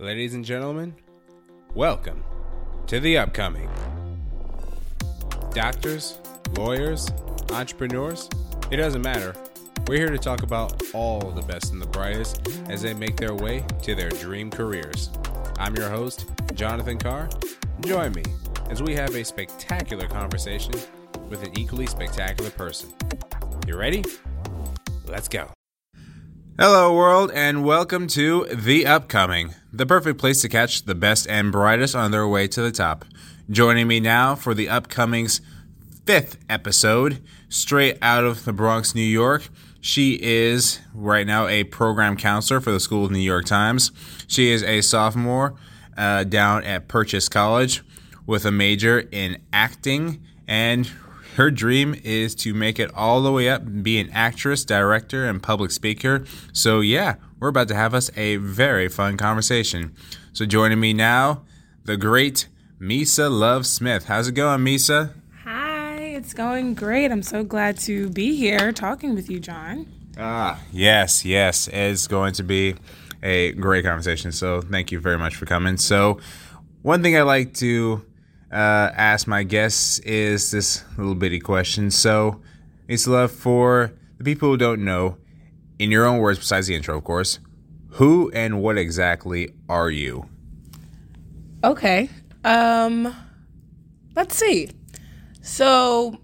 Ladies and gentlemen, welcome to the upcoming. Doctors, lawyers, entrepreneurs, it doesn't matter. We're here to talk about all the best and the brightest as they make their way to their dream careers. I'm your host, Jonathan Carr. Join me as we have a spectacular conversation with an equally spectacular person. You ready? Let's go. Hello world and welcome to The Upcoming, the perfect place to catch the best and brightest on their way to the top. Joining me now for The Upcoming's 5th episode, straight out of the Bronx, New York. She is right now a program counselor for the School of New York Times. She is a sophomore down at Purchase College with a major in acting, and her dream is to make it all the way up and be an actress, director, and public speaker. So yeah, we're about to have us a very fun conversation. So joining me now, the great Misa Love-Smith. How's it going, Misa? Hi, it's going great. I'm so glad to be here talking with you, John. Yes. It's going to be a great conversation. So thank you very much for coming. So one thing I like to ask my guests is this little bitty question. So, Misa Love, for the people who don't know, in your own words, besides the intro, of course, who and what exactly are you? Okay. Let's see. So,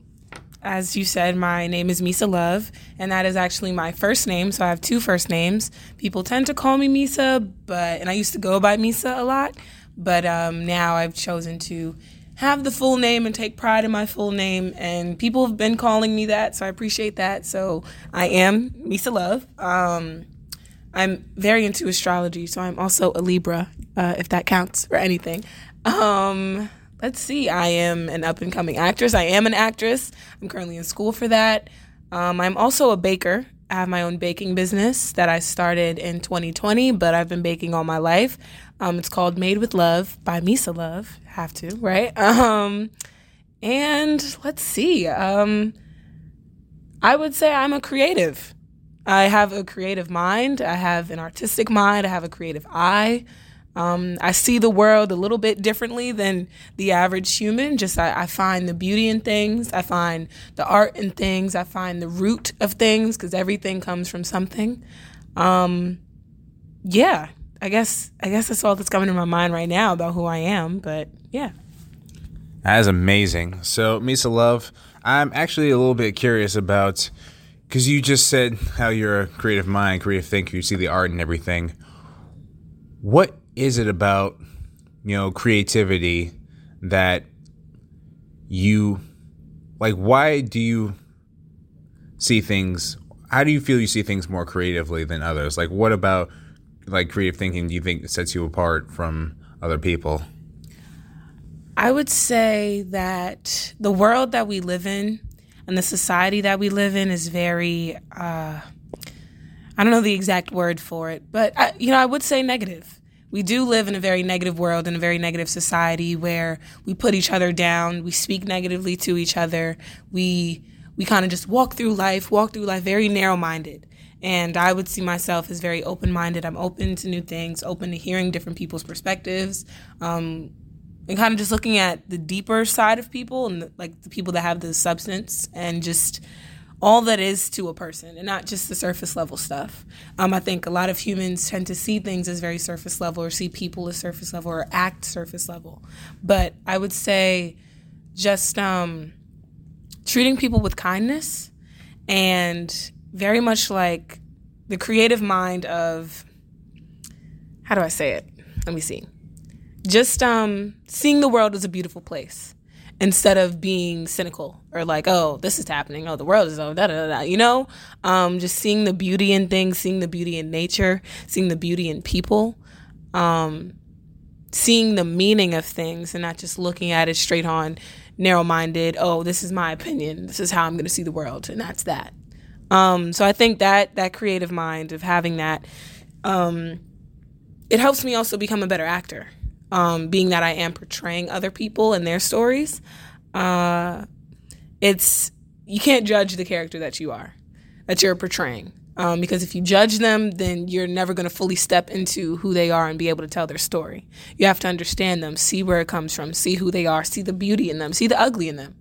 as you said, my name is Misa Love, and that is actually my first name, so I have two first names. People tend to call me Misa, and I used to go by Misa a lot, but now I've chosen to have the full name and take pride in my full name, and people have been calling me that, so I appreciate that. So I am Misa Love. I'm very into astrology, so I'm also a Libra, if that counts for anything. Let's see. I am an up-and-coming actress. I am an actress. I'm currently in school for that. I'm also a baker. I have my own baking business that I started in 2020, but I've been baking all my life. It's called Made with Love by Misa Love. Have to, right? And let's see. I would say I'm a creative. I have a creative mind. I have an artistic mind. I have a creative eye. I see the world a little bit differently than the average human. I find the beauty in things. I find the art in things. I find the root of things because everything comes from something. I guess that's all that's coming to my mind right now about who I am. But yeah, that is amazing. So Misa Love, I'm actually a little bit curious about, because you just said how you're a creative mind, creative thinker. You see the art and everything. What is it about, creativity that you, why do you see things, how do you feel you see things more creatively than others? What about, creative thinking do you think sets you apart from other people? I would say that the world that we live in and the society that we live in is very, I don't know the exact word for it, but, I would say negative. We do live in a very negative world, in a very negative society where we put each other down, we speak negatively to each other, we kind of just walk through life very narrow-minded. And I would see myself as very open-minded. I'm open to new things, open to hearing different people's perspectives, and kind of just looking at the deeper side of people and, the people that have the substance and just all that is to a person and not just the surface level stuff. I think a lot of humans tend to see things as very surface level or see people as surface level or act surface level. But I would say just treating people with kindness and very much like the creative mind of, how do I say it? Let me see. Just seeing the world as a beautiful place. Instead of being cynical or oh, this is happening, oh, the world is, oh, da-da-da-da, just seeing the beauty in things, seeing the beauty in nature, seeing the beauty in people, seeing the meaning of things and not just looking at it straight on, narrow-minded, oh, this is my opinion, this is how I'm going to see the world, and that's that. So I think that creative mind of having that, it helps me also become a better actor. Being that I am portraying other people and their stories, you can't judge the character that you're portraying. because if you judge them, then you're never going to fully step into who they are and be able to tell their story. You have to understand them, see where it comes from, see who they are, see the beauty in them, see the ugly in them.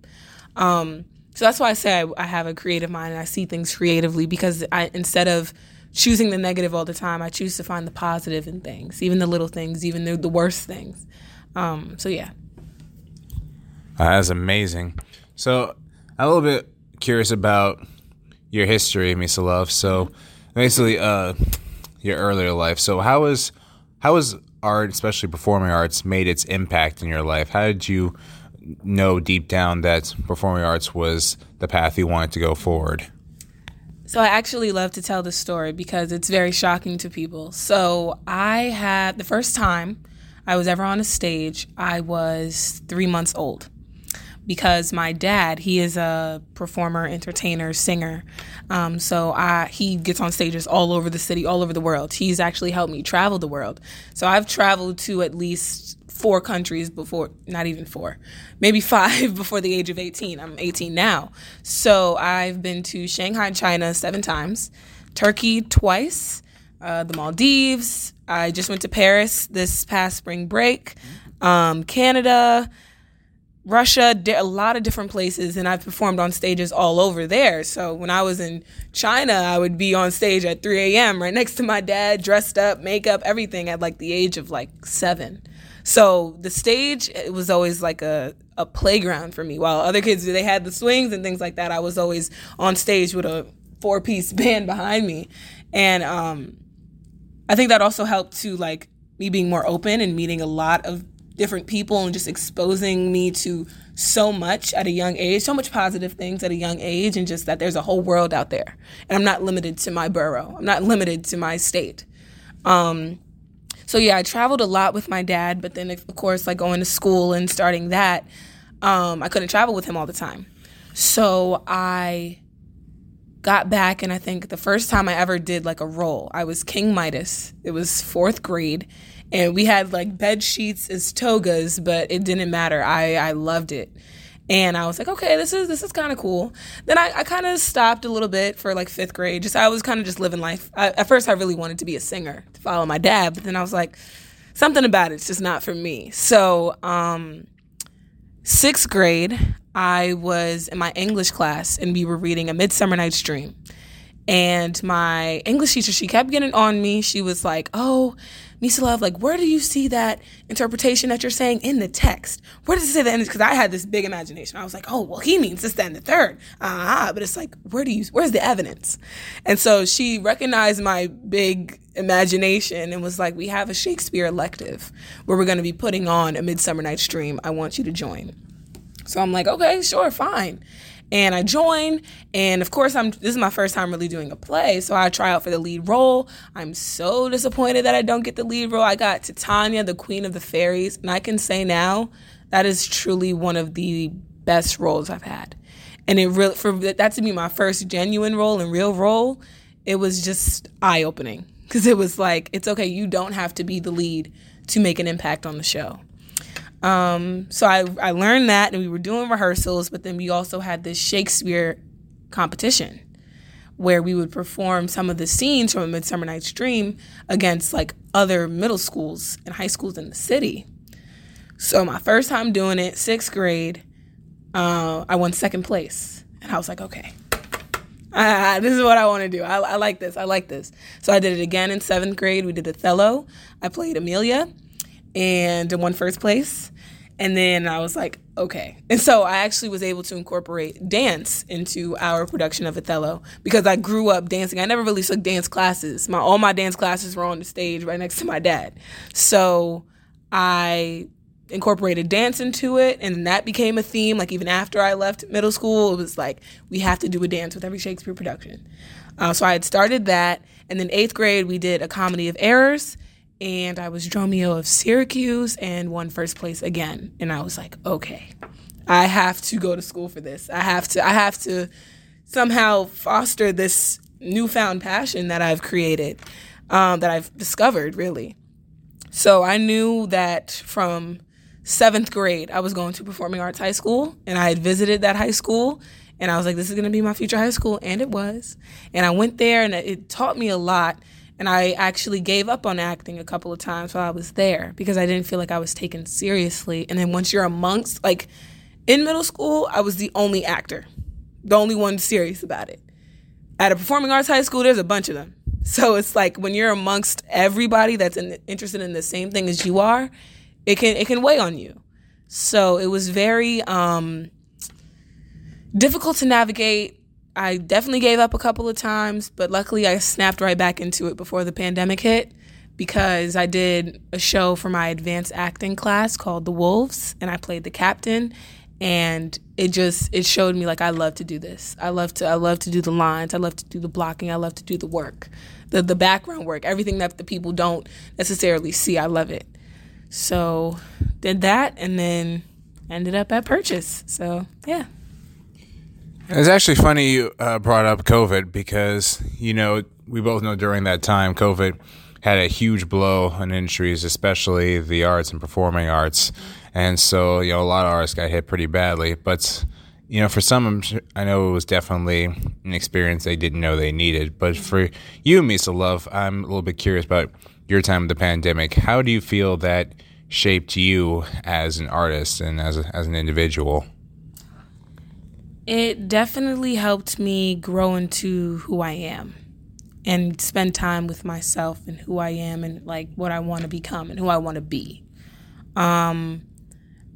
So that's why I say I have a creative mind and I see things creatively, because instead of choosing the negative all the time, I choose to find the positive in things, even the little things, even the worst things. So yeah. That's amazing. So I'm a little bit curious about your history, Misa Love. So basically, your earlier life. So how was art, especially performing arts, made its impact in your life? How did you know deep down that performing arts was the path you wanted to go forward? So I actually love to tell this story because it's very shocking to people. So the first time I was ever on a stage, I was 3 months old, because my dad, he is a performer, entertainer, singer. He gets on stages all over the city, all over the world. He's actually helped me travel the world. So I've traveled to at least 4 countries before, not even 4, maybe 5 before the age of 18. I'm 18 now. So I've been to Shanghai, China 7 times, Turkey twice, the Maldives. I just went to Paris this past spring break, Canada, Russia, a lot of different places, and I've performed on stages all over there. So when I was in China, I would be on stage at 3 a.m. right next to my dad, dressed up, makeup, everything, at like the age of like 7. So the stage, it was always like a playground for me. While other kids, they had the swings and things like that, I was always on stage with a 4-piece band behind me. And I think that also helped to like me being more open and meeting a lot of different people and just exposing me to so much at a young age, so much positive things at a young age, and just that there's a whole world out there. And I'm not limited to my borough. I'm not limited to my state. So yeah, I traveled a lot with my dad, but then of course, like going to school and starting that, I couldn't travel with him all the time. So I got back, and I think the first time I ever did like a role, I was King Midas. It was 4th grade. And we had like bed sheets as togas, but it didn't matter. I loved it. And I was like, okay, this is kind of cool. Then I kind of stopped a little bit for like 5th grade. I was kind of just living life. At first, I really wanted to be a singer, to follow my dad. But then I was like, something about it's just not for me. So 6th grade, I was in my English class, and we were reading A Midsummer Night's Dream. And my English teacher, she kept getting on me. She was like, oh, Misa Love, like, where do you see that interpretation that you're saying in the text? Where does it say that? Because I had this big imagination. I was like, oh, well, he means this, that, and the third. But it's like, where's the evidence? And so she recognized my big imagination and was like, we have a Shakespeare elective where we're going to be putting on A Midsummer Night's Dream. I want you to join. So I'm like, okay, sure, fine. And I joined, and of course, this is my first time really doing a play, so I try out for the lead role. I'm so disappointed that I don't get the lead role. I got Titania, the Queen of the Fairies, and I can say now, that is truly one of the best roles I've had. And it really, for that to be my first genuine role and real role, it was just eye-opening, because it was like, it's okay, you don't have to be the lead to make an impact on the show. So I learned that, and we were doing rehearsals, but then we also had this Shakespeare competition where we would perform some of the scenes from A Midsummer Night's Dream against like other middle schools and high schools in the city. So my first time doing it, 6th grade, I won 2nd place, and I was like, okay, this is what I want to do. I like this. I like this. So I did it again in 7th grade. We did Othello. I played Emilia and won 1st place. And then I was like, okay. And so I actually was able to incorporate dance into our production of Othello, because I grew up dancing. I never really took dance classes. All my dance classes were on the stage right next to my dad. So I incorporated dance into it, and that became a theme. Like, even after I left middle school, it was like, we have to do a dance with every Shakespeare production. So I had started that. And then 8th grade, we did A Comedy of Errors. And I was Dromeo of Syracuse and won 1st place again. And I was like, okay, I have to go to school for this. I have to somehow foster this newfound passion that I've created, that I've discovered, really. So I knew that from 7th grade, I was going to Performing Arts High School, and I had visited that high school, And I was like, this is going to be my future high school. And it was. And I went there and it taught me a lot. And I actually gave up on acting a couple of times while I was there because I didn't feel like I was taken seriously. And then once you're amongst, like in middle school, I was the only actor, the only one serious about it. At a performing arts high school, there's a bunch of them. So it's like when you're amongst everybody that's interested in the same thing as you are, it can weigh on you. So it was very difficult to navigate. I definitely gave up a couple of times, but luckily I snapped right back into it before the pandemic hit because I did a show for my advanced acting class called The Wolves, and I played the captain. And it showed me, like, I love to do this. I love to do the lines. I love to do the blocking. I love to do the work, the background work, everything that the people don't necessarily see. I love it. So did that and then ended up at Purchase. So, yeah. It's actually funny you brought up COVID because, you know, we both know during that time COVID had a huge blow on industries, especially the arts and performing arts. And so, you know, a lot of artists got hit pretty badly. But, you know, for some, I know it was definitely an experience they didn't know they needed. But for you, Misa Love, I'm a little bit curious about your time with the pandemic. How do you feel that shaped you as an artist and as an individual? It definitely helped me grow into who I am and spend time with myself and who I am and, like, what I want to become and who I want to be.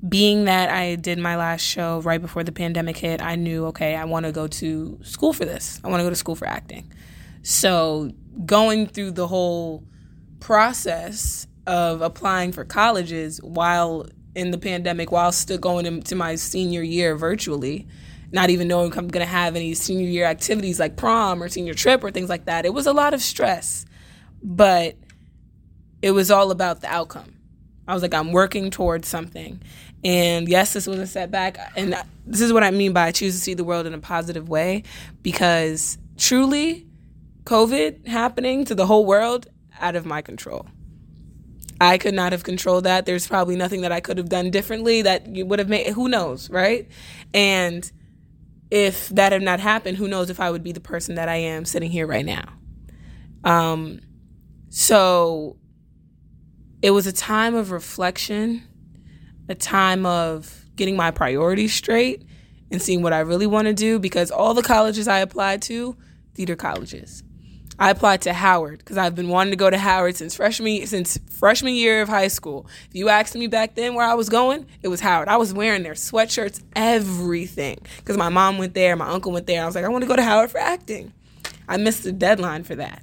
Being that I did my last show right before the pandemic hit, I knew, okay, I want to go to school for this. I want to go to school for acting. So going through the whole process of applying for colleges while in the pandemic, while still going into my senior year virtually, not even knowing if I'm going to have any senior year activities like prom or senior trip or things like that, it was a lot of stress. But it was all about the outcome. I was like, I'm working towards something. And yes, this was a setback. And this is what I mean by I choose to see the world in a positive way, because truly COVID happening to the whole world, out of my control. I could not have controlled that. There's probably nothing that I could have done differently that you would have made. Who knows, right? And if that had not happened, who knows if I would be the person that I am sitting here right now. So it was a time of reflection, a time of getting my priorities straight and seeing what I really want to do, because all the colleges I applied to, theater colleges. I applied to Howard because I've been wanting to go to Howard since freshman year of high school. If you asked me back then where I was going, it was Howard. I was wearing their sweatshirts, everything, because my mom went there, my uncle went there. I was like, I want to go to Howard for acting. I missed the deadline for that.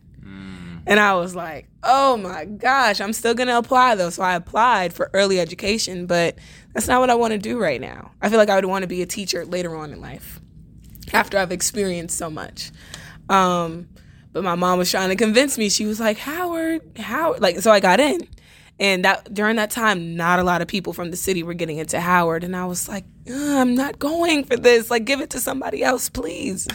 And I was like, oh my gosh, I'm still going to apply though. So I applied for early education, but that's not what I want to do right now. I feel like I would want to be a teacher later on in life after I've experienced so much. But my mom was trying to convince me. She was like, Howard. Like, so I got in. And that during that time, not a lot of people from the city were getting into Howard. And I was like, I'm not going for this. Like, give it to somebody else, please.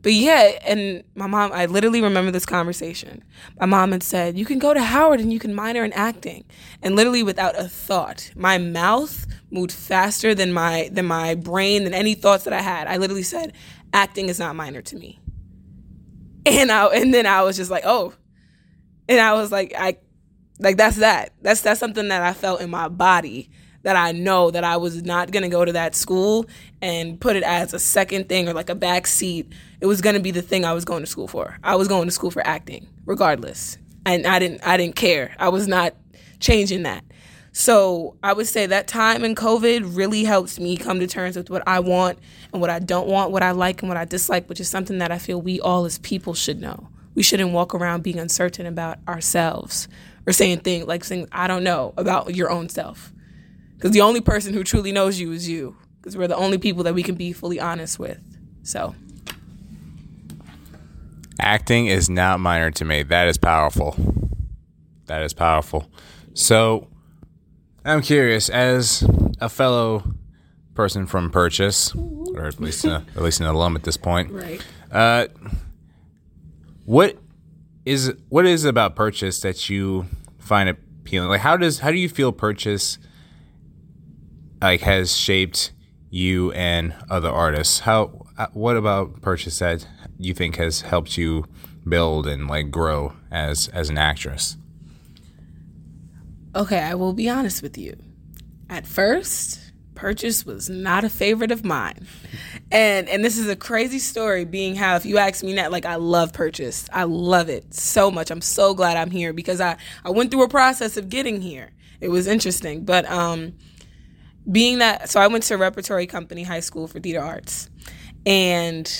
But yeah, and my mom, I literally remember this conversation. My mom had said, you can go to Howard and you can minor in acting. And literally without a thought, my mouth moved faster than my brain, than any thoughts that I had. I literally said, acting is not minor to me. And then I was just like, oh. And I was like, that's that. That's something that I felt in my body, that I know that I was not going to go to that school and put it as a second thing or like a backseat. It was going to be the thing I was going to school for. I was going to school for acting regardless. And I didn't care. I was not changing that. So I would say that time in COVID really helps me come to terms with what I want and what I don't want, what I like and what I dislike, which is something that I feel we all as people should know. We shouldn't walk around being uncertain about ourselves or saying things like, I don't know about your own self. Because the only person who truly knows you is you. Because we're the only people that we can be fully honest with. So. Acting is not minor to me. That is powerful. So I'm curious, as a fellow person from Purchase, or at least an alum at this point. Right. What is it about Purchase that you find appealing? Like, how do you feel Purchase has shaped you and other artists. What about Purchase that you think has helped you build and like grow as an actress? Okay, I will be honest with you. At first, Purchase was not a favorite of mine. And this is a crazy story, being how if you ask me that, like, I love Purchase. I love it so much. I'm so glad I'm here because I went through a process of getting here. It was interesting. But being that, so I went to Repertory Company High School for Theater Arts. And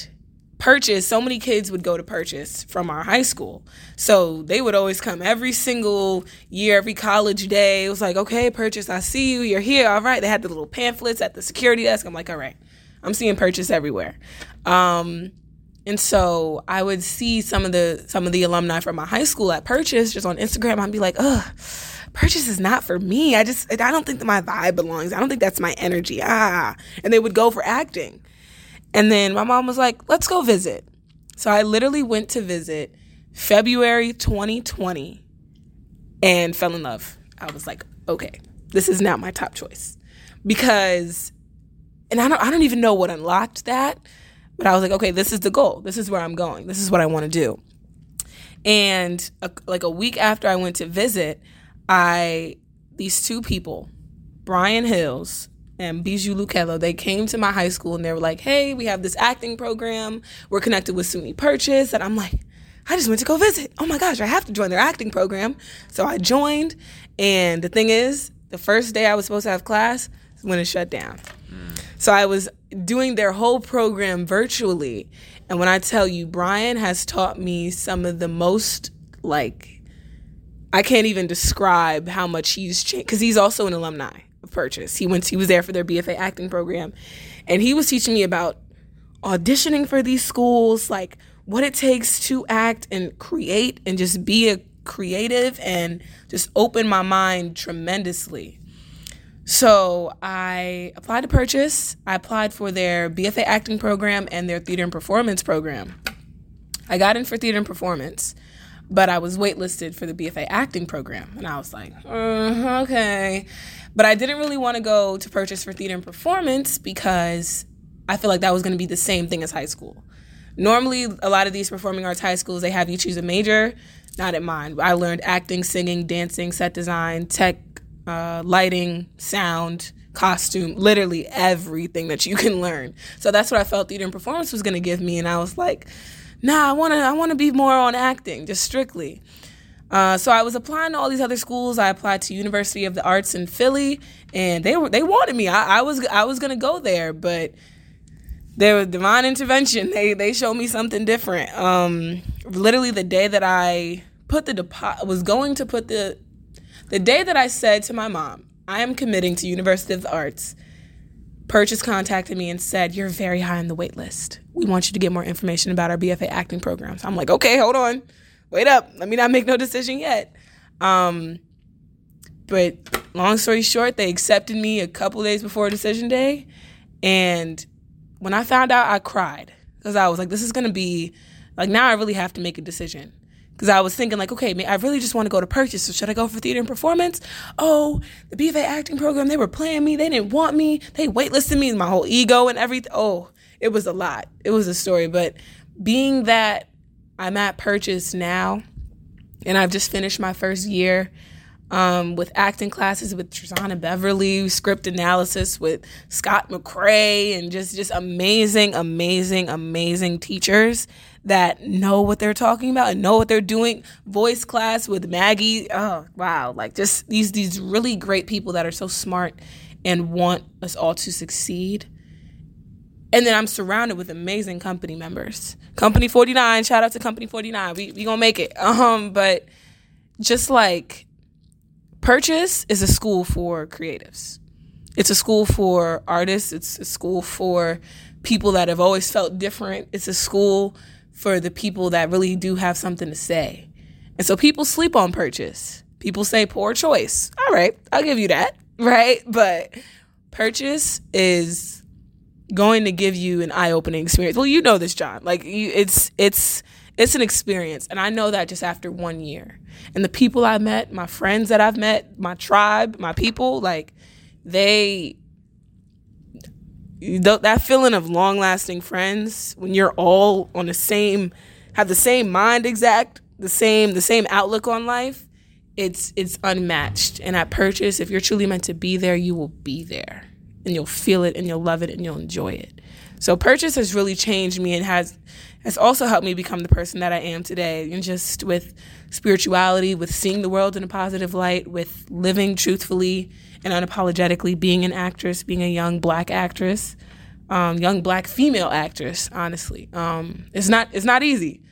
Purchase, so many kids would go to Purchase from our high school. So they would always come every single year, every college day. It was like, okay, Purchase, I see you. You're here. All right. They had the little pamphlets at the security desk. I'm like, all right, I'm seeing Purchase everywhere. And so I would see some of the alumni from my high school at Purchase just on Instagram. I'd be like, ugh, Purchase is not for me. I don't think that my vibe belongs. I don't think that's my energy. And they would go for acting. And then my mom was like, let's go visit. So I literally went to visit February 2020 and fell in love. I was like, okay, this is now my top choice. Because, and I don't even know what unlocked that, but I was like, okay, this is the goal. This is where I'm going. This is what I want to do. And a week after I went to visit, these two people, Brian Hills and Bijou Lucello, they came to my high school and they were like, hey, we have this acting program. We're connected with SUNY Purchase. And I'm like, I just went to go visit. Oh my gosh, I have to join their acting program. So I joined. And the thing is, the first day I was supposed to have class is when it shut down. So I was doing their whole program virtually. And when I tell you, Brian has taught me some of the most, like, I can't even describe how much he's changed, because he's also an alumni of Purchase. He was there for their BFA acting program, and he was teaching me about auditioning for these schools, like what it takes to act and create and just be a creative, and just opened my mind tremendously. So I applied to Purchase. I applied for their BFA acting program and their theater and performance program. I got in for theater and performance, but I was waitlisted for the BFA acting program. And I was like, okay. But I didn't really want to go to Purchase for theater and performance because I feel like that was going to be the same thing as high school. Normally, a lot of these performing arts high schools, they have you choose a major. Not at mine. I learned acting, singing, dancing, set design, tech, lighting, sound, costume, literally everything that you can learn. So that's what I felt theater and performance was going to give me. And I was like, nah, I want to be more on acting, just strictly. So I was applying to all these other schools. I applied to University of the Arts in Philly, and they wanted me. I was gonna go there, but there was divine intervention. They showed me something different. Literally the day that I put the the day that I said to my mom, I am committing to University of the Arts, Purchase contacted me and said, you're very high on the wait list. We want you to get more information about our BFA acting programs. So I'm like, okay, hold on. Wait up. Let me not make no decision yet. But long story short, they accepted me a couple days before decision day. And when I found out, I cried. Because I was like, this is going to be, like, now I really have to make a decision. Because I was thinking, like, okay, I really just want to go to Purchase. So should I go for theater and performance? Oh, the BFA acting program, they were playing me. They didn't want me. They waitlisted me, my whole ego and everything. Oh, it was a lot. It was a story. But being that I'm at Purchase now, and I've just finished my first year with acting classes with Trezana Beverly, script analysis with Scott McRae, and just amazing, amazing, amazing teachers that know what they're talking about and know what they're doing. Voice class with Maggie. Oh, wow. Like, just these really great people that are so smart and want us all to succeed. And then I'm surrounded with amazing company members. Company 49, shout out to Company 49. We gonna make it. But just like, Purchase is a school for creatives. It's a school for artists. It's a school for people that have always felt different. It's a school for the people that really do have something to say. And so people sleep on Purchase. People say poor choice. All right, I'll give you that, right? But Purchase is going to give you an eye-opening experience. Well, you know this, John. Like, it's an experience, and I know that just after one year. And the people I met, my friends that I've met, my tribe, my people, like, that feeling of long-lasting friends, when you're all on the same, have the same mind exact, the same outlook on life, it's unmatched. And at Purchase, if you're truly meant to be there, you will be there. And you'll feel it, and you'll love it, and you'll enjoy it. So Purchase has really changed me and has also helped me become the person that I am today. And just with spirituality, with seeing the world in a positive light, with living truthfully and unapologetically, being an actress, being a young black actress, young black female actress, honestly. It's not easy.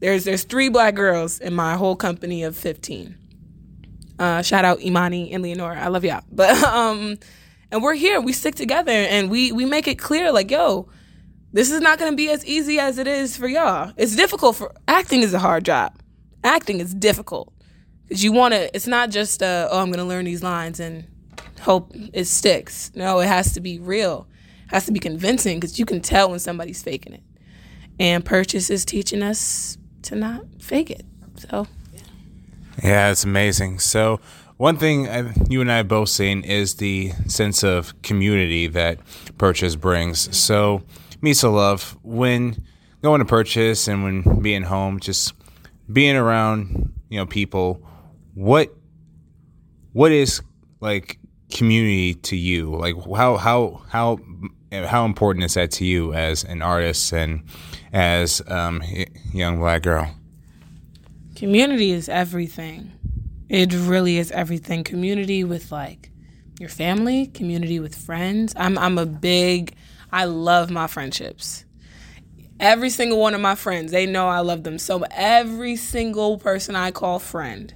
There's 3 black girls in my whole company of 15. Shout out Imani and Leonora. I love y'all. But and we're here, we stick together, and we make it clear, like, yo, this is not going to be as easy as it is for y'all. It's difficult. For acting is a hard job. Acting is difficult. Because you want to, it's not just, I'm going to learn these lines and hope it sticks. No, it has to be real. It has to be convincing, because you can tell when somebody's faking it. And Purchase is teaching us to not fake it. So, yeah, it's amazing. So, one thing you and I have both seen is the sense of community that Purchase brings. So, Misa Love, when going to Purchase and when being home, just being around, people, what is, like, community to you? Like, how important is that to you as an artist and as a young black girl? Community is everything. It really is everything. Community with, like, your family, community with friends. I love my friendships. Every single one of my friends, they know I love them. So every single person I call friend,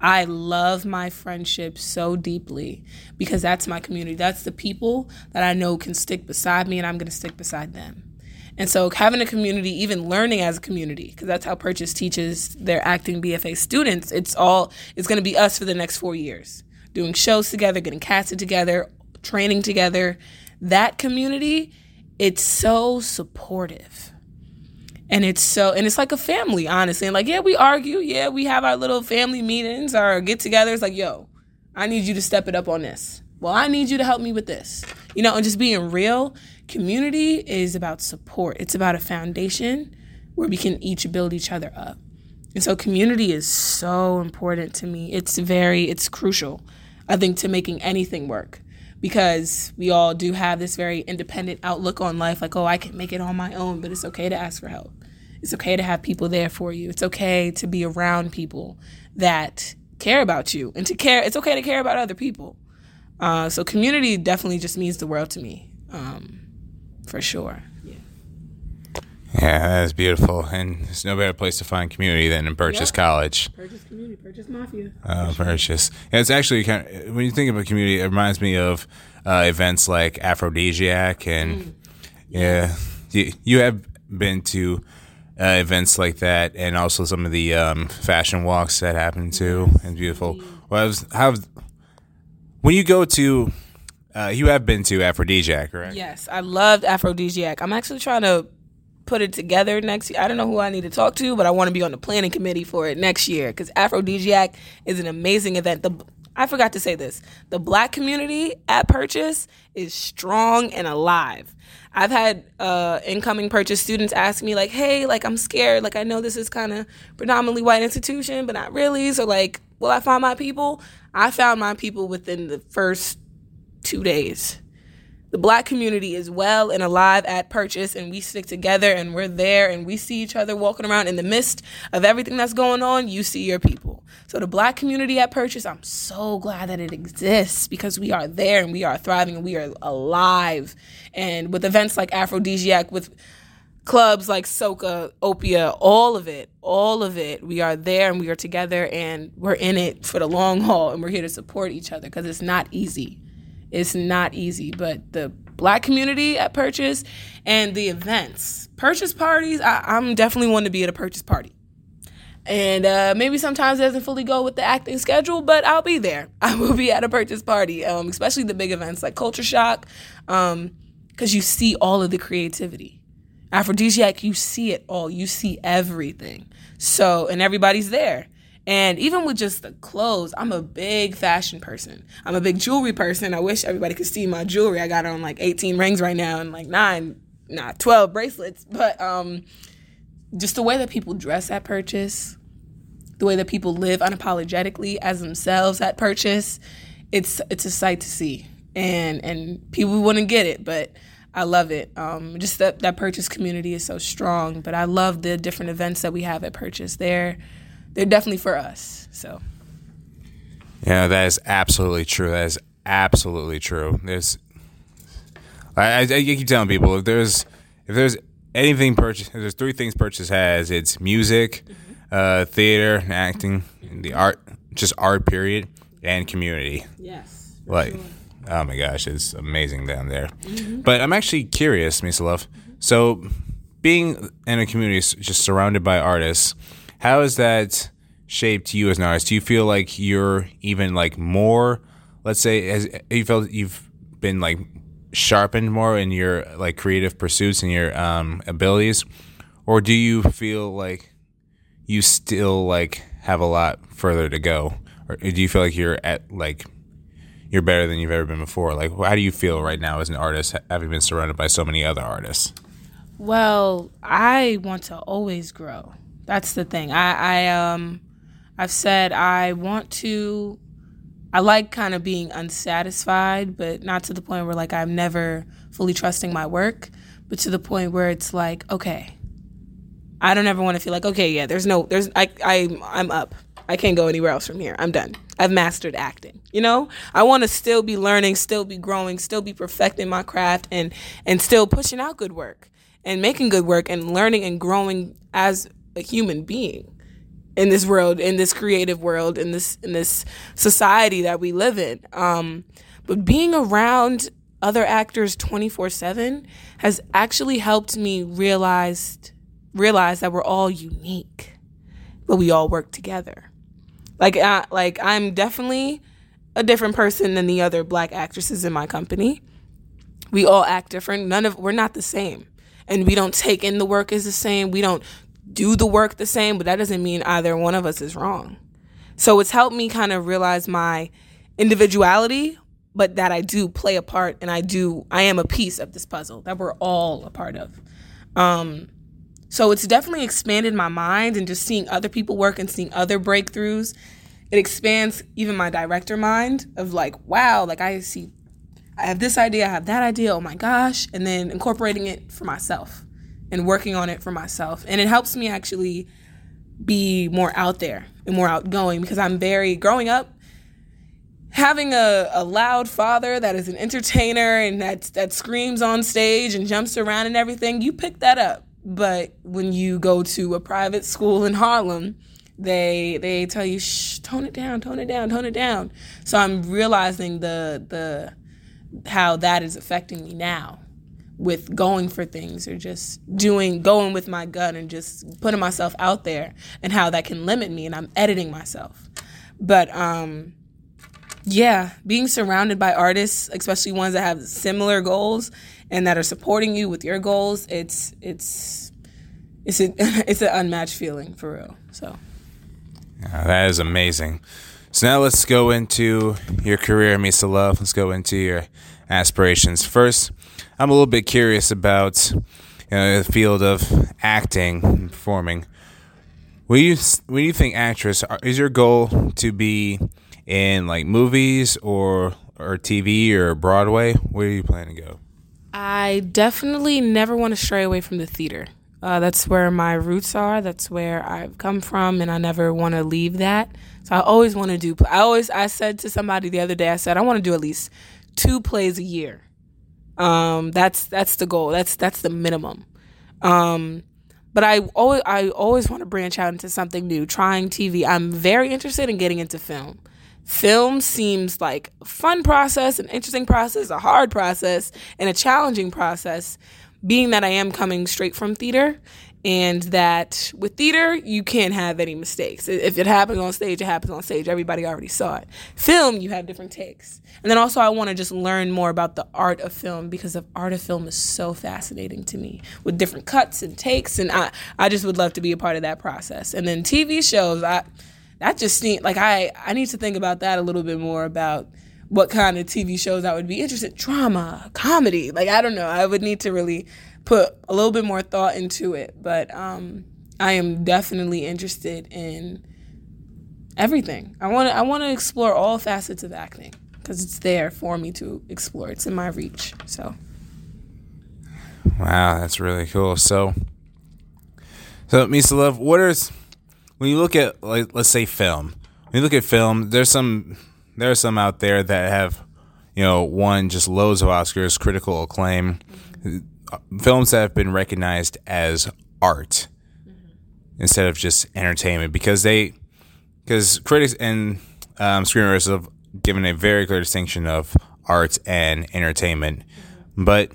I love my friendships so deeply, because that's my community. That's the people that I know can stick beside me, and I'm going to stick beside them. And so having a community, even learning as a community, because that's how Purchase teaches their acting BFA students. It's going to be us for the next 4 years, doing shows together, getting casted together, training together. That community, it's so supportive. And it's like a family, honestly. And like, yeah, we argue. Yeah, we have our little family meetings, our get-togethers. Like, yo, I need you to step it up on this. Well, I need you to help me with this. And just being real. Community is about support. It's about a foundation where we can each build each other up. And so community is so important to me. It's crucial, I think, to making anything work, because we all do have this very independent outlook on life. Like, oh, I can make it on my own, but it's okay to ask for help. It's okay to have people there for you. It's okay to be around people that care about you and to care. It's okay to care about other people. So community definitely just means the world to me. For sure. Yeah, that's beautiful. And there's no better place to find community than in Purchase College. Purchase community, Purchase mafia. Purchase. Yeah, it's actually kind of, when you think about community, it reminds me of events like Aphrodisiac. And you have been to events like that, and also some of the fashion walks that happen too. Yes. It's beautiful. Well, when you go to you have been to Aphrodisiac, right? Yes, I loved Aphrodisiac. I'm actually trying to put it together next year. I don't know who I need to talk to, but I want to be on the planning committee for it next year, because Aphrodisiac is an amazing event. I forgot to say this. The black community at Purchase is strong and alive. I've had incoming Purchase students ask me, like, hey, like, I'm scared. Like, I know this is kind of predominantly white institution, but not really. So, like, will I find my people? I found my people within the first 2 days. The black community is well and alive at Purchase, and we stick together, and we're there, and we see each other walking around in the midst of everything that's going on. You see your people. So the black community at Purchase, I'm so glad that it exists, because we are there, and we are thriving, and we are alive. And with events like Aphrodisiac, with clubs like Soka, Opia, all of it, we are there, and we are together, and we're in it for the long haul, and we're here to support each other, because it's not easy. It's not easy, but the black community at Purchase and the events, Purchase parties, I'm definitely one to be at a Purchase party. And maybe sometimes it doesn't fully go with the acting schedule, but I'll be there. I will be at a Purchase party, especially the big events like Culture Shock, because you see all of the creativity. Aphrodisiac, you see it all. You see everything. So, and everybody's there. And even with just the clothes, I'm a big fashion person. I'm a big jewelry person. I wish everybody could see my jewelry. I got on like 18 rings right now and like 12 bracelets. But just the way that people dress at Purchase, the way that people live unapologetically as themselves at Purchase, it's a sight to see. And people wouldn't get it, but I love it. Just that Purchase community is so strong. But I love the different events that we have at Purchase. They're definitely for us. So, yeah, that is absolutely true. That is absolutely true. There's, I keep telling people, if there's anything Purchase, if there's three things Purchase has, it's music, theater, and acting, and the art, just art period, and community. Yes, for sure. Oh my gosh, it's amazing down there. Mm-hmm. But I'm actually curious, Misa Love. Mm-hmm. So, being in a community just surrounded by artists, how has that shaped you as an artist? Do you feel like you're even like more, let's say, has you felt you've been like sharpened more in your like creative pursuits and your abilities, or do you feel like you still like have a lot further to go, or do you feel like you're at like you're better than you've ever been before? Like, how do you feel right now as an artist, having been surrounded by so many other artists? Well, I want to always grow. That's the thing. I've said I want to. I like kind of being unsatisfied, but not to the point where like I'm never fully trusting my work, but to the point where it's like, okay, I don't ever want to feel like, okay, yeah, I'm up. I can't go anywhere else from here. I'm done. I've mastered acting. You know, I want to still be learning, still be growing, still be perfecting my craft, and still pushing out good work and making good work and learning and growing as a human being in this world, in this creative world, in this society that we live in. But being around other actors 24/7 has actually helped me realize that we're all unique, but we all work together. Like I'm definitely a different person than the other black actresses in my company. We all act different. We're not the same. And we don't take in the work as the same. We don't do the work the same, but that doesn't mean either one of us is wrong. So it's helped me kind of realize my individuality, but that I do play a part and I am a piece of this puzzle that we're all a part of. So it's definitely expanded my mind, and just seeing other people work and seeing other breakthroughs, it expands even my director mind of like, wow, like I have this idea, I have that idea, oh my gosh, and then incorporating it for myself and working on it for myself. And it helps me actually be more out there and more outgoing, because I'm very, growing up, having a loud father that is an entertainer and that screams on stage and jumps around and everything, you pick that up. But when you go to a private school in Harlem, they tell you, shh, tone it down, tone it down, tone it down. So I'm realizing the how that is affecting me now with going for things, or just going with my gut and just putting myself out there, and how that can limit me, and I'm editing myself. But yeah, being surrounded by artists, especially ones that have similar goals and that are supporting you with your goals, it's an unmatched feeling, for real. So that is amazing. So now let's go into your career, Misa Love. Let's go into your aspirations. First, I'm a little bit curious about the field of acting and performing. When you think actress, is your goal to be in like movies or TV or Broadway? Where do you plan to go? I definitely never want to stray away from the theater. That's where my roots are. That's where I've come from, and I never want to leave that. So I always want to do. I said to somebody the other day, I said I want to do at least 2 plays a year. That's the goal. That's the minimum. But I always want to branch out into something new. Trying TV. I'm very interested in getting into film. Film seems like a fun process, an interesting process, a hard process, and a challenging process, being that I am coming straight from theater, and that with theater, you can't have any mistakes. If it happens on stage, it happens on stage. Everybody already saw it. Film, you have different takes. And then also I want to just learn more about the art of film, because the art of film is so fascinating to me, with different cuts and takes, and I just would love to be a part of that process. And then TV shows, that just seemed like I need to think about that a little bit more, about what kind of TV shows I would be interested in. Drama, comedy, like, I don't know. I would need to really put a little bit more thought into it. But I am definitely interested in everything. I want to explore all facets of acting because it's there for me to explore. It's in my reach. So. Wow, that's really cool. So Misa Love, when you look at, like, let's say film. When you look at film, there are some out there that have, won just loads of Oscars, critical acclaim, films that have been recognized as art instead of just entertainment, because critics and screenwriters have given a very clear distinction of art and entertainment. But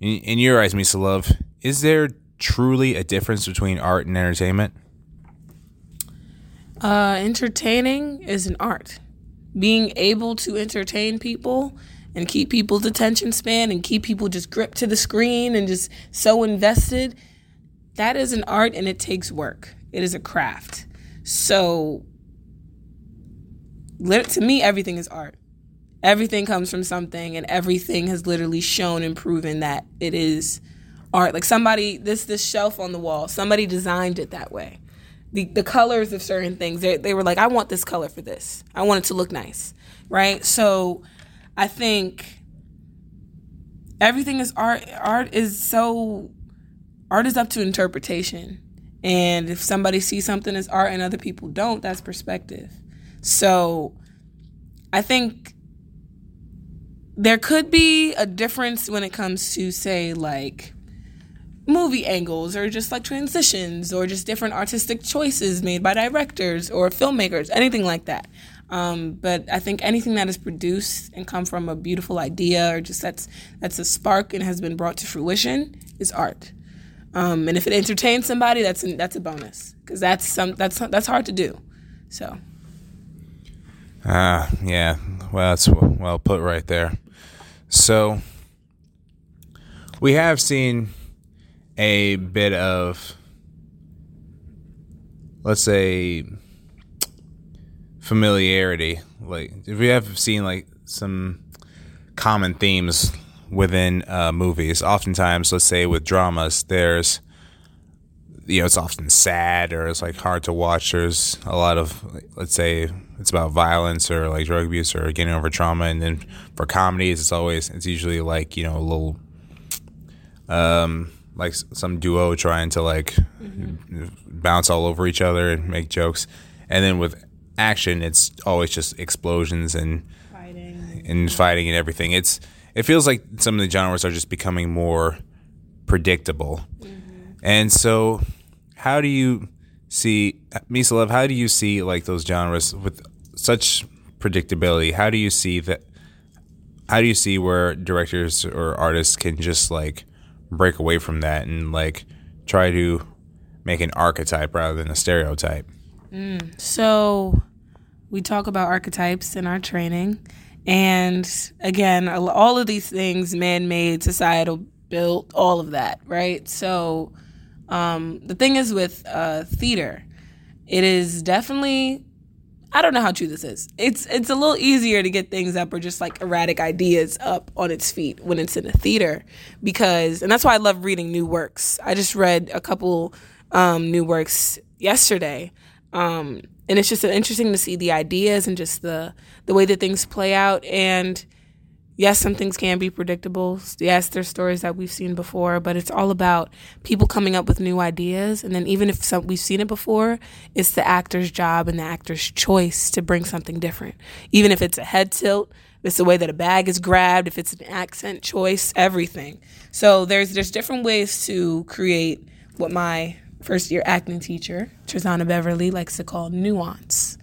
in your eyes, Misa Love, is there truly a difference between art and entertainment? Entertaining is an art. Being able to entertain people and keep people's attention span and keep people just gripped to the screen and just so invested, that is an art, and it takes work. It is a craft. So to me, everything is art. Everything comes from something, and everything has literally shown and proven that it is art. Like somebody, this shelf on the wall, somebody designed it that way. The colors of certain things, they were like, I want this color for this. I want it to look nice, right? So I think everything is art. Art is up to interpretation. And if somebody sees something as art and other people don't, that's perspective. So I think there could be a difference when it comes to, say, like, movie angles or just like transitions or just different artistic choices made by directors or filmmakers, anything like that. But I think anything that is produced and come from a beautiful idea or just that's a spark and has been brought to fruition is art. And if it entertains somebody, that's a bonus because that's hard to do. So. Yeah. Well, that's well put right there. So we have seen a bit of, let's say, familiarity. Like, if we have seen, like, some common themes within movies, oftentimes, let's say, with dramas, there's, it's often sad or it's, like, hard to watch. There's a lot of, let's say, it's about violence or, like, drug abuse or getting over trauma. And then for comedies, it's usually, like, a little, like some duo trying to bounce all over each other and make jokes. And then with action, it's always just explosions and fighting and everything. It feels like some of the genres are just becoming more predictable. Mm-hmm. And so how do you see, Misa Love, how do you see like those genres with such predictability? How do you see where directors or artists can just like break away from that and like try to make an archetype rather than a stereotype? So we talk about archetypes in our training, and again, all of these things, man-made, societal, built, all of that, right? So the thing is with theater, it is definitely, I don't know how true this is. It's a little easier to get things up or just like erratic ideas up on its feet when it's in a theater and that's why I love reading new works. I just read a couple new works yesterday. And it's just interesting to see the ideas and just the way that things play out. And yes, some things can be predictable. Yes, there's stories that we've seen before, but it's all about people coming up with new ideas. And then even if we've seen it before, it's the actor's job and the actor's choice to bring something different. Even if it's a head tilt, if it's the way that a bag is grabbed, if it's an accent choice, everything. So there's different ways to create what my first-year acting teacher, Trezana Beverly, likes to call nuance,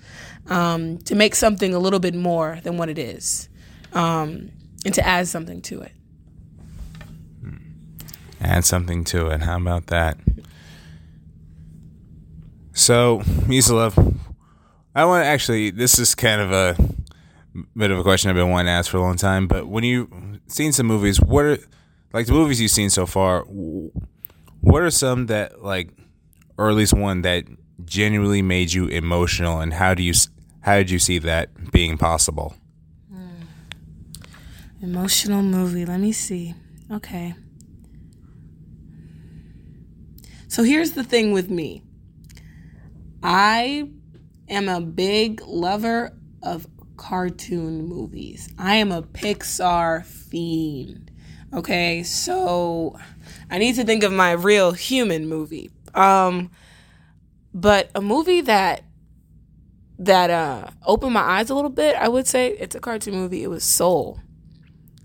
to make something a little bit more than what it is. And to add something to it. Add something to it. How about that? So, Misa Love, I want to this is kind of a bit of a question I've been wanting to ask for a long time, but when you've seen some movies, what are, like the movies you've seen so far, what are some that, like, or at least one that genuinely made you emotional, and how did you see that being possible? Emotional movie. Let me see. Okay. So here's the thing with me. I am a big lover of cartoon movies. I am a Pixar fiend. Okay, so I need to think of my real human movie. But a movie that opened my eyes a little bit, I would say, it's a cartoon movie. It was Soul.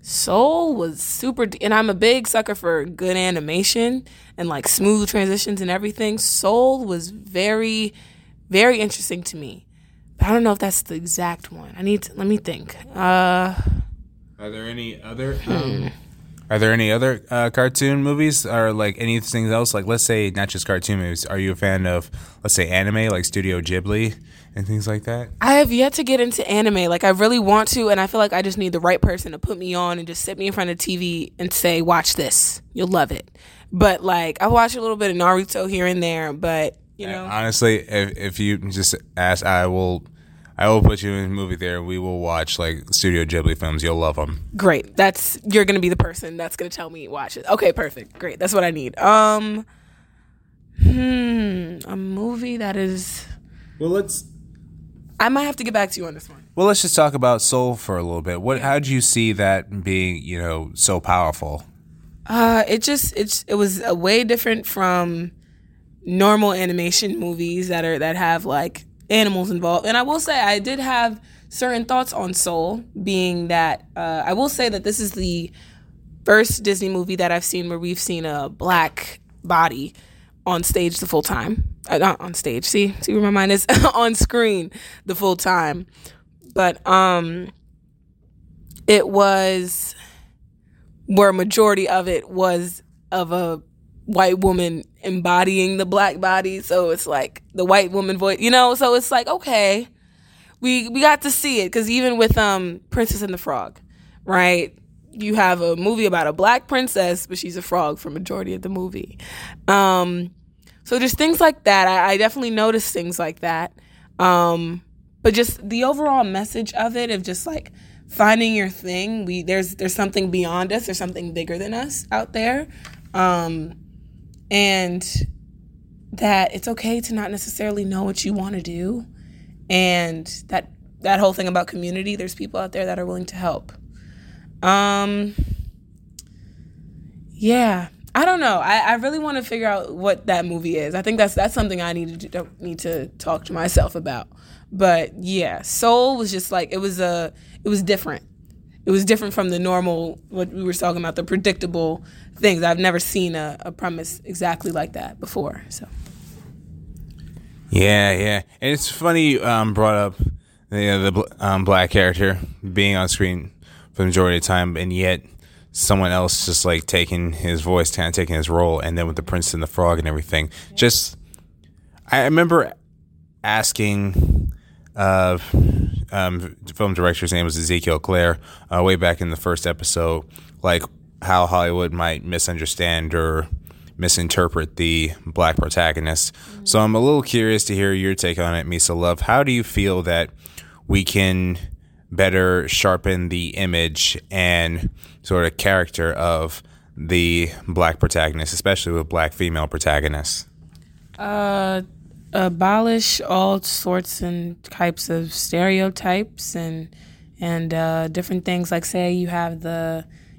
Soul was super, and I'm a big sucker for good animation and like smooth transitions and everything. Soul was very, very interesting to me. But I don't know if that's the exact one. Let me think. Are there any other cartoon movies, or like anything else? Like, let's say not just cartoon movies. Are you a fan of, let's say, anime, like Studio Ghibli and things like that? I have yet to get into anime. Like, I really want to, and I feel like I just need the right person to put me on and just sit me in front of TV and say, "Watch this, you'll love it." But like, I watch a little bit of Naruto here and there, but. You know? Honestly, if you just ask, I will put you in a movie theater. We will watch like Studio Ghibli films. You'll love them. Great. You're gonna be the person that's gonna tell me watch it. Okay, perfect. Great. That's what I need. A movie that is. Well, I might have to get back to you on this one. Well, let's just talk about Soul for a little bit. How do you see that being, you know, so powerful? It was a way different from normal animation movies that have like animals involved. And I will say I did have certain thoughts on Soul, being that I will say that this is the first Disney movie that I've seen where we've seen a black body on stage the full time. Not on stage. See where my mind is? On screen the full time. But it was where a majority of it was of a white woman embodying the black body, so it's like the white woman voice, you know. So it's like, okay, we got to see it, because even with Princess and the Frog, right? You have a movie about a black princess, but she's a frog for majority of the movie. So there's things like that. I definitely noticed things like that, but just the overall message of it, of just like finding your thing. There's something beyond us. There's something bigger than us out there. And that it's okay to not necessarily know what you want to do, and that whole thing about community. There's people out there that are willing to help. Yeah, I don't know. I really want to figure out what that movie is. I think that's something I need to talk to myself about. But yeah, Soul was just like it was different. It was different from the normal, what we were talking about, the predictable things. I've never seen a premise exactly like that before. So. Yeah. And it's funny you brought up the black character being on screen for the majority of the time, and yet someone else just like taking his voice, kind of taking his role, and then with the Prince and the Frog and everything. Yeah. I remember asking film director's name was Ezekiel Clare, way back in the first episode, like how Hollywood might misunderstand or misinterpret the black protagonist. Mm-hmm. So I'm a little curious to hear your take on it, Misa Love. How do you feel that we can better sharpen the image and sort of character of the black protagonist, especially with black female protagonists? Abolish all sorts and types of stereotypes and different things. Like, say you have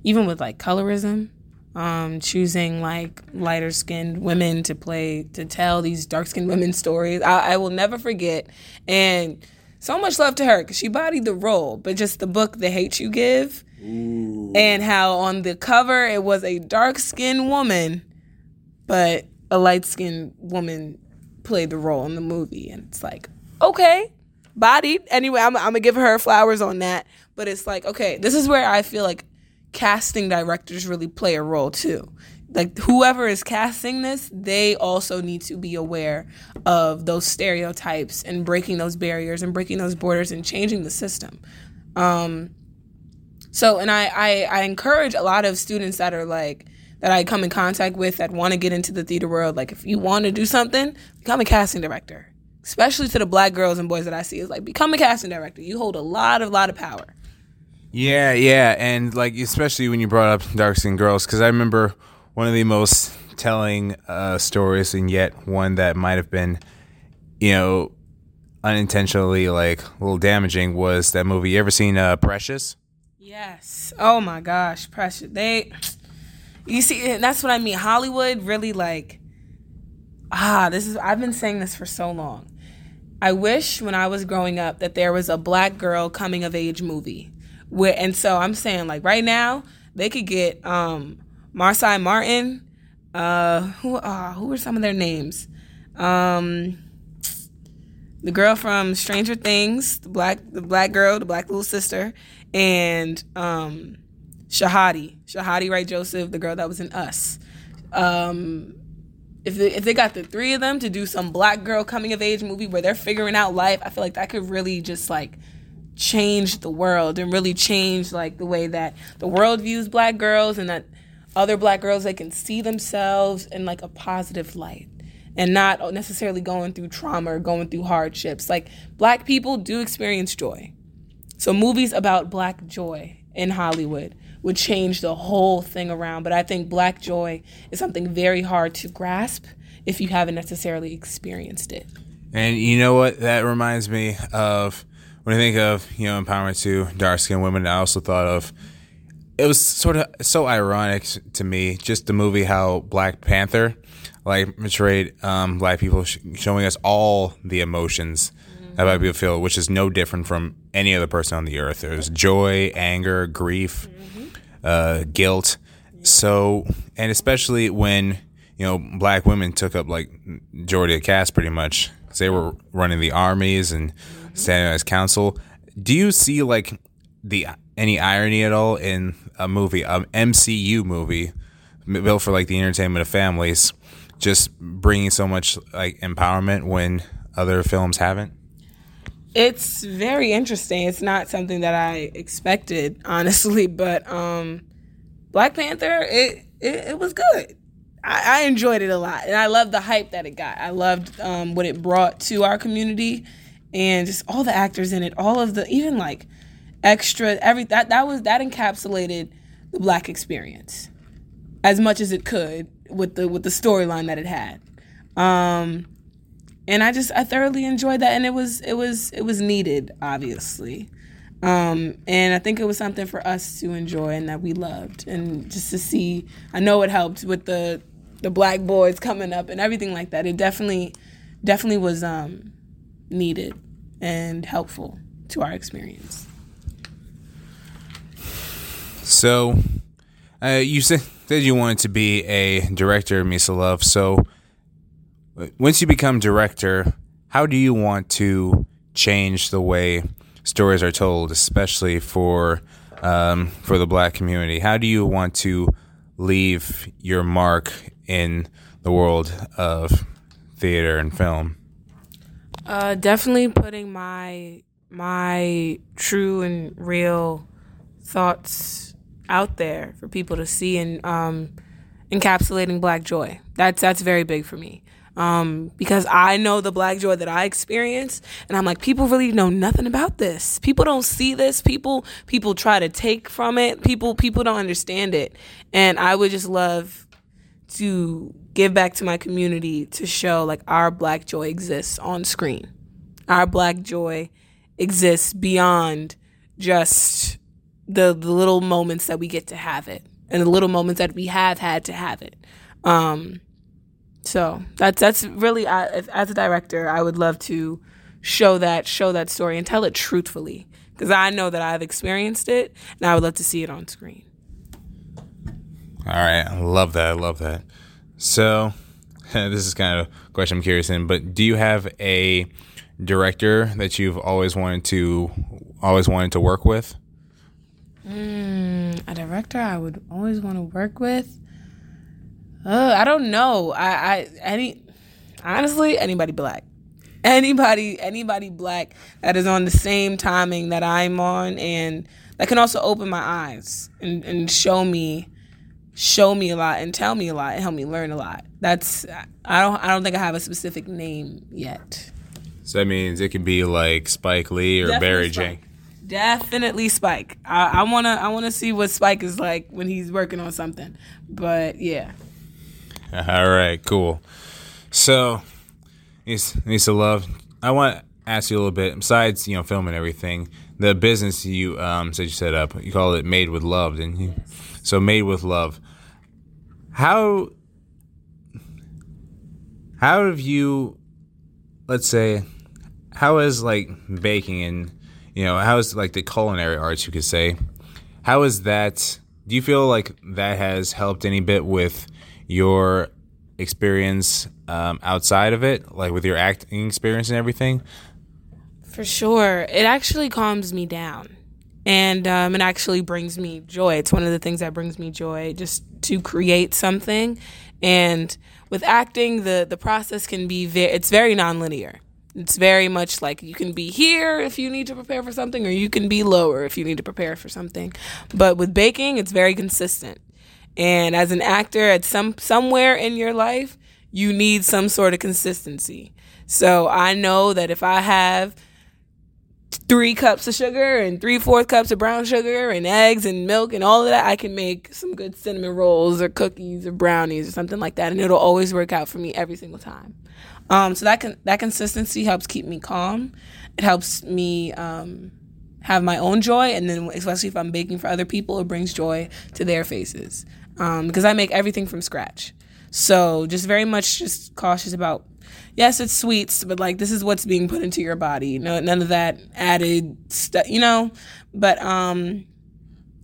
even with like colorism, choosing like lighter skinned women to tell these dark skinned women's stories. I will never forget, and so much love to her because she bodied the role, but just the book, The Hate U Give. Ooh. And how on the cover it was a dark skinned woman, but a light skinned woman played the role in the movie, and it's like, okay, bodied. Anyway, I'm gonna give her flowers on that, but it's like, okay, this is where I feel like casting directors really play a role too. Like, whoever is casting this, they also need to be aware of those stereotypes and breaking those barriers and breaking those borders and changing the system. So, and I encourage a lot of students that are like, that I come in contact with that want to get into the theater world. Like, if you want to do something, become a casting director. Especially to the black girls and boys that I see, is like, become a casting director. You hold a lot of power. Yeah, yeah. And like, especially when you brought up dark-skinned girls, because I remember one of the most telling stories, and yet one that might have been, you know, unintentionally like a little damaging, was that movie. You ever seen Precious? Yes. Oh my gosh, Precious. You see, and that's what I mean. Hollywood really like, I've been saying this for so long. I wish when I was growing up that there was a black girl coming of age movie. And so I'm saying, like, right now they could get Marsai Martin. Who are some of their names? The girl from Stranger Things, the black girl, the black little sister, and Shahadi Wright Joseph, the girl that was in Us. If they got the three of them to do some black girl coming of age movie where they're figuring out life, I feel like that could really just like change the world and really change like the way that the world views black girls, and that other black girls, they can see themselves in like a positive light and not necessarily going through trauma or going through hardships. Like, black people do experience joy. So movies about black joy in Hollywood would change the whole thing around. But I think black joy is something very hard to grasp if you haven't necessarily experienced it. And you know what? That reminds me of, when I think of, you know, empowerment to dark-skinned women, I also thought of, it was sort of so ironic to me, just the movie, how Black Panther like portrayed black people, showing us all the emotions that black people feel, which is no different from any other person on the earth. There's joy, anger, grief, guilt. So, and especially when, you know, black women took up like majority of the cast pretty much, because they were running the armies and standing as counsel. Do you see like any irony at all in a movie, an MCU movie built for like the entertainment of families, just bringing so much like empowerment when other films haven't? It's very interesting. It's not something that I expected, honestly, but Black Panther, it was good. I enjoyed it a lot, and I loved the hype that it got. I loved what it brought to our community, and just all the actors in it, all of the, even like extra, everything that encapsulated the black experience as much as it could with the storyline that it had. And I thoroughly enjoyed that, and it was needed, obviously. And I think it was something for us to enjoy and that we loved, and just to see, I know it helped with the black boys coming up and everything like that. It definitely was needed and helpful to our experience. So, you said that you wanted to be a director, Misa Love. So, once you become director, how do you want to change the way stories are told, especially for the black community? How do you want to leave your mark in the world of theater and film? Definitely putting my true and real thoughts out there for people to see, and encapsulating black joy. That's very big for me. Because I know the black joy that I experience, and I'm like, people really know nothing about this. People don't see this. People try to take from it. People don't understand it. And I would just love to give back to my community to show like our black joy exists on screen. Our black joy exists beyond just the little moments that we get to have it, and the little moments that we have had to have it. So that's really, as a director, I would love to show that story and tell it truthfully, because I know that I've experienced it, and I would love to see it on screen. All right. I love that. So this is kind of a question I'm curious in, but do you have a director that you've always wanted to work with? A director I would always want to work with? I don't know. Honestly, anybody black. Anybody black that is on the same timing that I'm on, and that can also open my eyes and show me show me a lot and tell me a lot and help me learn a lot. That's I don't think I have a specific name yet. So that means it could be like Spike Lee or Barry J. Definitely Spike. I wanna see what Spike is like when he's working on something. But yeah. All right, cool. So, Misa Love, I want to ask you a little bit. Besides, you know, film and everything, the business you said you set up, you called it Made with Love, didn't you? Yes. So, Made with Love. How have you? Let's say, how is like baking and, you know, how is like the culinary arts, you could say, how is that? Do you feel like that has helped any bit with your experience outside of it, like with your acting experience and everything? For sure. It actually calms me down, and it actually brings me joy. It's one of the things that brings me joy, just to create something. And with acting, the process can be it's very nonlinear. It's very much like you can be here if you need to prepare for something, or you can be lower if you need to prepare for something. But with baking, it's very consistent. And as an actor, at somewhere in your life, you need some sort of consistency. So I know that if I have 3 cups of sugar and 3/4 cups of brown sugar and eggs and milk and all of that, I can make some good cinnamon rolls or cookies or brownies or something like that, and it'll always work out for me every single time. So that consistency helps keep me calm. It helps me have my own joy, and then especially if I'm baking for other people, it brings joy to their faces, because I make everything from scratch. So just very much just cautious about, yes, it's sweets, but like this is what's being put into your body. You know, none of that added stuff, you know. But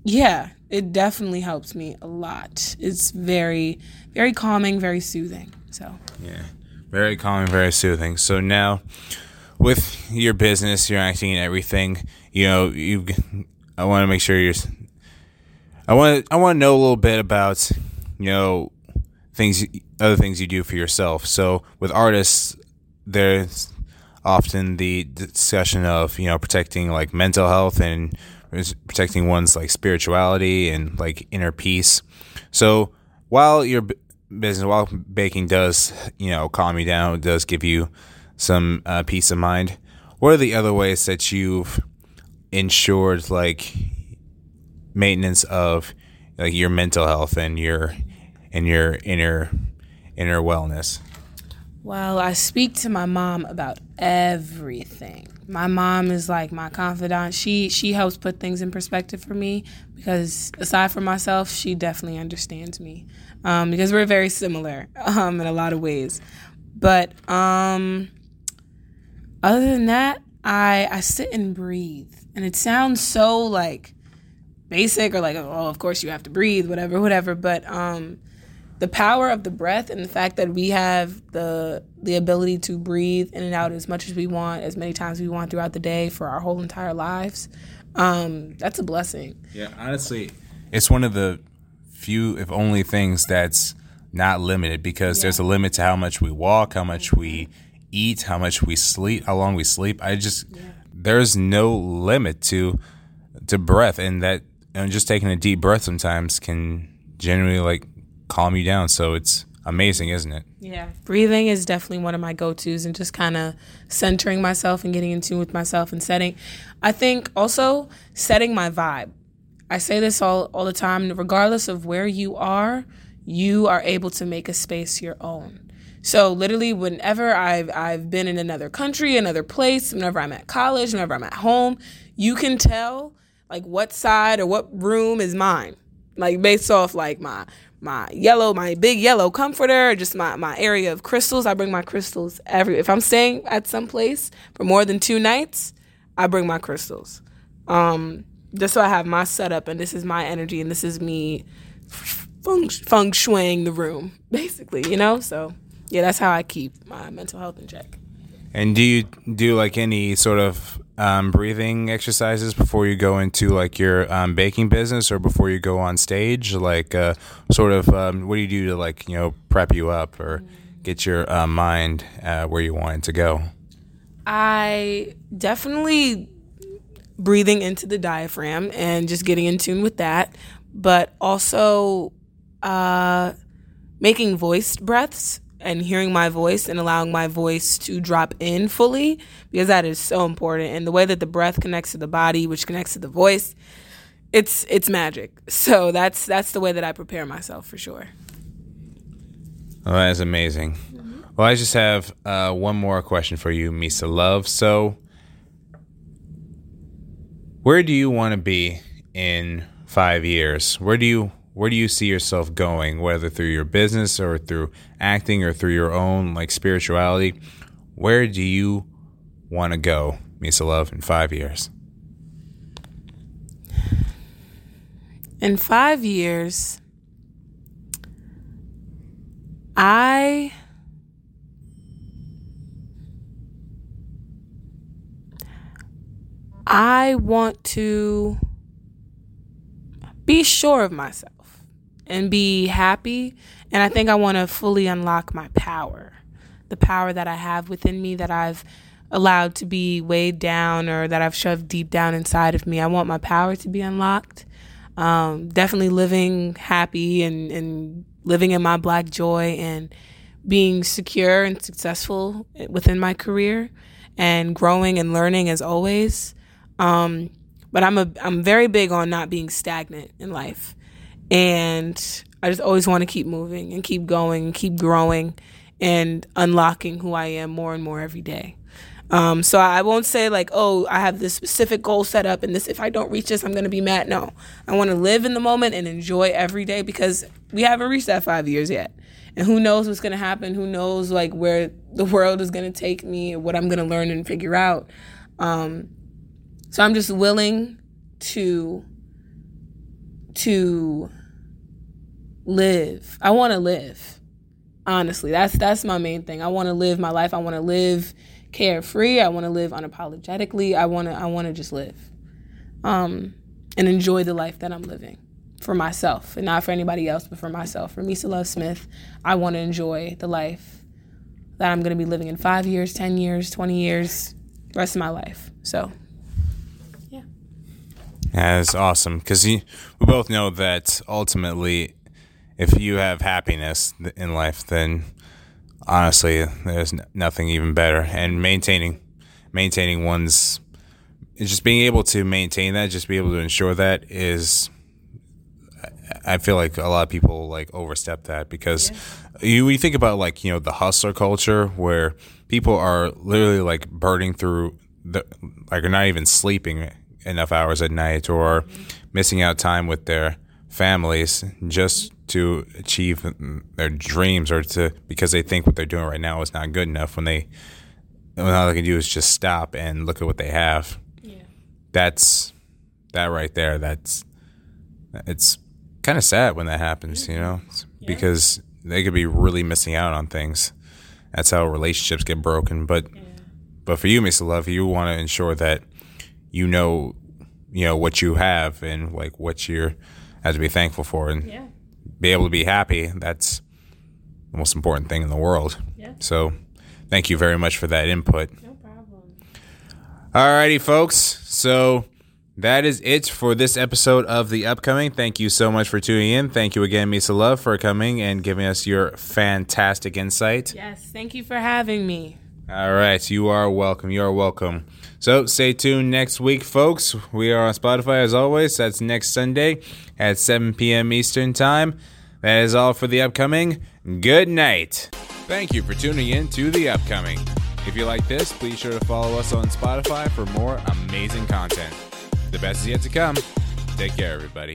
yeah, it definitely helps me a lot. It's very, very calming, very soothing. So yeah, very calming, very soothing. So now, with your business, your acting, and everything, you know, I want to make sure you're. I want to know a little bit about, you know, other things you do for yourself. So with artists, there's often the discussion of, you know, protecting like mental health and protecting one's like spirituality and like inner peace. So while your business, while baking does, you know, calm you down, it does give you some peace of mind, what are the other ways that you've ensured like maintenance of like your mental health and your inner wellness? Well, I speak to my mom about everything. My mom is like my confidant. She helps put things in perspective for me, because aside from myself, she definitely understands me, because we're very similar in a lot of ways. But other than that, I sit and breathe. And it sounds so like basic, or like, oh, of course you have to breathe, whatever. But the power of the breath, and the fact that we have the ability to breathe in and out as much as we want, as many times as we want throughout the day for our whole entire lives, that's a blessing. Yeah, honestly, it's one of the few, if only, things that's not limited, because there's a limit to how much we walk, how much we eat, how much we sleep, how long we sleep. There's no limit to breath, and just taking a deep breath sometimes can generally like calm you down. So it's amazing, isn't it? Yeah, breathing is definitely one of my go-tos, and just kind of centering myself and getting in tune with myself, and I think also setting my vibe. I say this all the time, regardless of where you are able to make a space your own. So literally whenever I've been in another country, another place, whenever I'm at college, whenever I'm at home, you can tell like what side or what room is mine, like based off like my big yellow comforter, just my area of crystals. I bring my crystals if I'm staying at some place for more than 2 nights, I bring my crystals. Just so I have my setup, and this is my energy, and this is me feng shuiing the room, basically, you know? So, yeah, that's how I keep my mental health in check. And do you do like any sort of breathing exercises before you go into like your baking business, or before you go on stage? Like what do you do to like, you know, prep you up or get your mind where you want it to go? I definitely breathing into the diaphragm and just getting in tune with that, but also making voiced breaths and hearing my voice and allowing my voice to drop in fully, because that is so important. And the way that the breath connects to the body, which connects to the voice, it's magic. So that's the way that I prepare myself, for sure. Oh, that is amazing. Mm-hmm. Well, I just have one more question for you, Misa Love. So where do you want to be in 5 years? Where do you see yourself going, whether through your business or through acting or through your own like spirituality? Where do you want to go, Misa Love, in 5 years? In 5 years, I want to be sure of myself and be happy. And I think I want to fully unlock my power, the power that I have within me that I've allowed to be weighed down or that I've shoved deep down inside of me. I want my power to be unlocked. Definitely living happy and living in my Black joy and being secure and successful within my career and growing and learning as always. But I'm very big on not being stagnant in life. And I just always want to keep moving and keep going and keep growing and unlocking who I am more and more every day. So I won't say like, oh, I have this specific goal set up and this, if I don't reach this, I'm going to be mad. No, I want to live in the moment and enjoy every day, because we haven't reached that 5 years yet. And who knows what's going to happen? Who knows like where the world is going to take me or what I'm going to learn and figure out. So I'm just willing to live. I want to live. Honestly, that's my main thing. I want to live my life. I want to live carefree. I want to live unapologetically. I want to just live, and enjoy the life that I'm living for myself, and not for anybody else, but for myself. For Misa Love-Smith, I want to enjoy the life that I'm going to be living in 5 years, 10 years, 20 years, rest of my life. So. That's awesome, because we both know that ultimately, if you have happiness in life, then honestly, there's nothing even better. And maintaining one's, just being able to maintain that, just be able to ensure that is, I feel like a lot of people like overstep that, because we think about like, you know, the hustler culture where people are literally like burning through, like are not even sleeping enough hours at night or missing out time with their families just to achieve their dreams, or to, because they think what they're doing right now is not good enough, when all they can do is just stop and look at what they have. Yeah. That's that right there. It's kind of sad when that happens, you know, because they could be really missing out on things. That's how relationships get broken. But for you, Misa Love, you want to ensure that you know what you have and like what you have to be thankful for, and be able to be happy. That's the most important thing in the world. Yeah. So thank you very much for that input. No problem. All righty, folks. So that is it for this episode of The Upcoming. Thank you so much for tuning in. Thank you again, Misa Love, for coming and giving us your fantastic insight. Yes, thank you for having me. All right. You are welcome. You are welcome. So stay tuned next week, folks. We are on Spotify as always. That's next Sunday at 7 p.m. Eastern Time. That is all for The Upcoming. Good night. Thank you for tuning in to The Upcoming. If you like this, please sure to follow us on Spotify for more amazing content. The best is yet to come. Take care, everybody.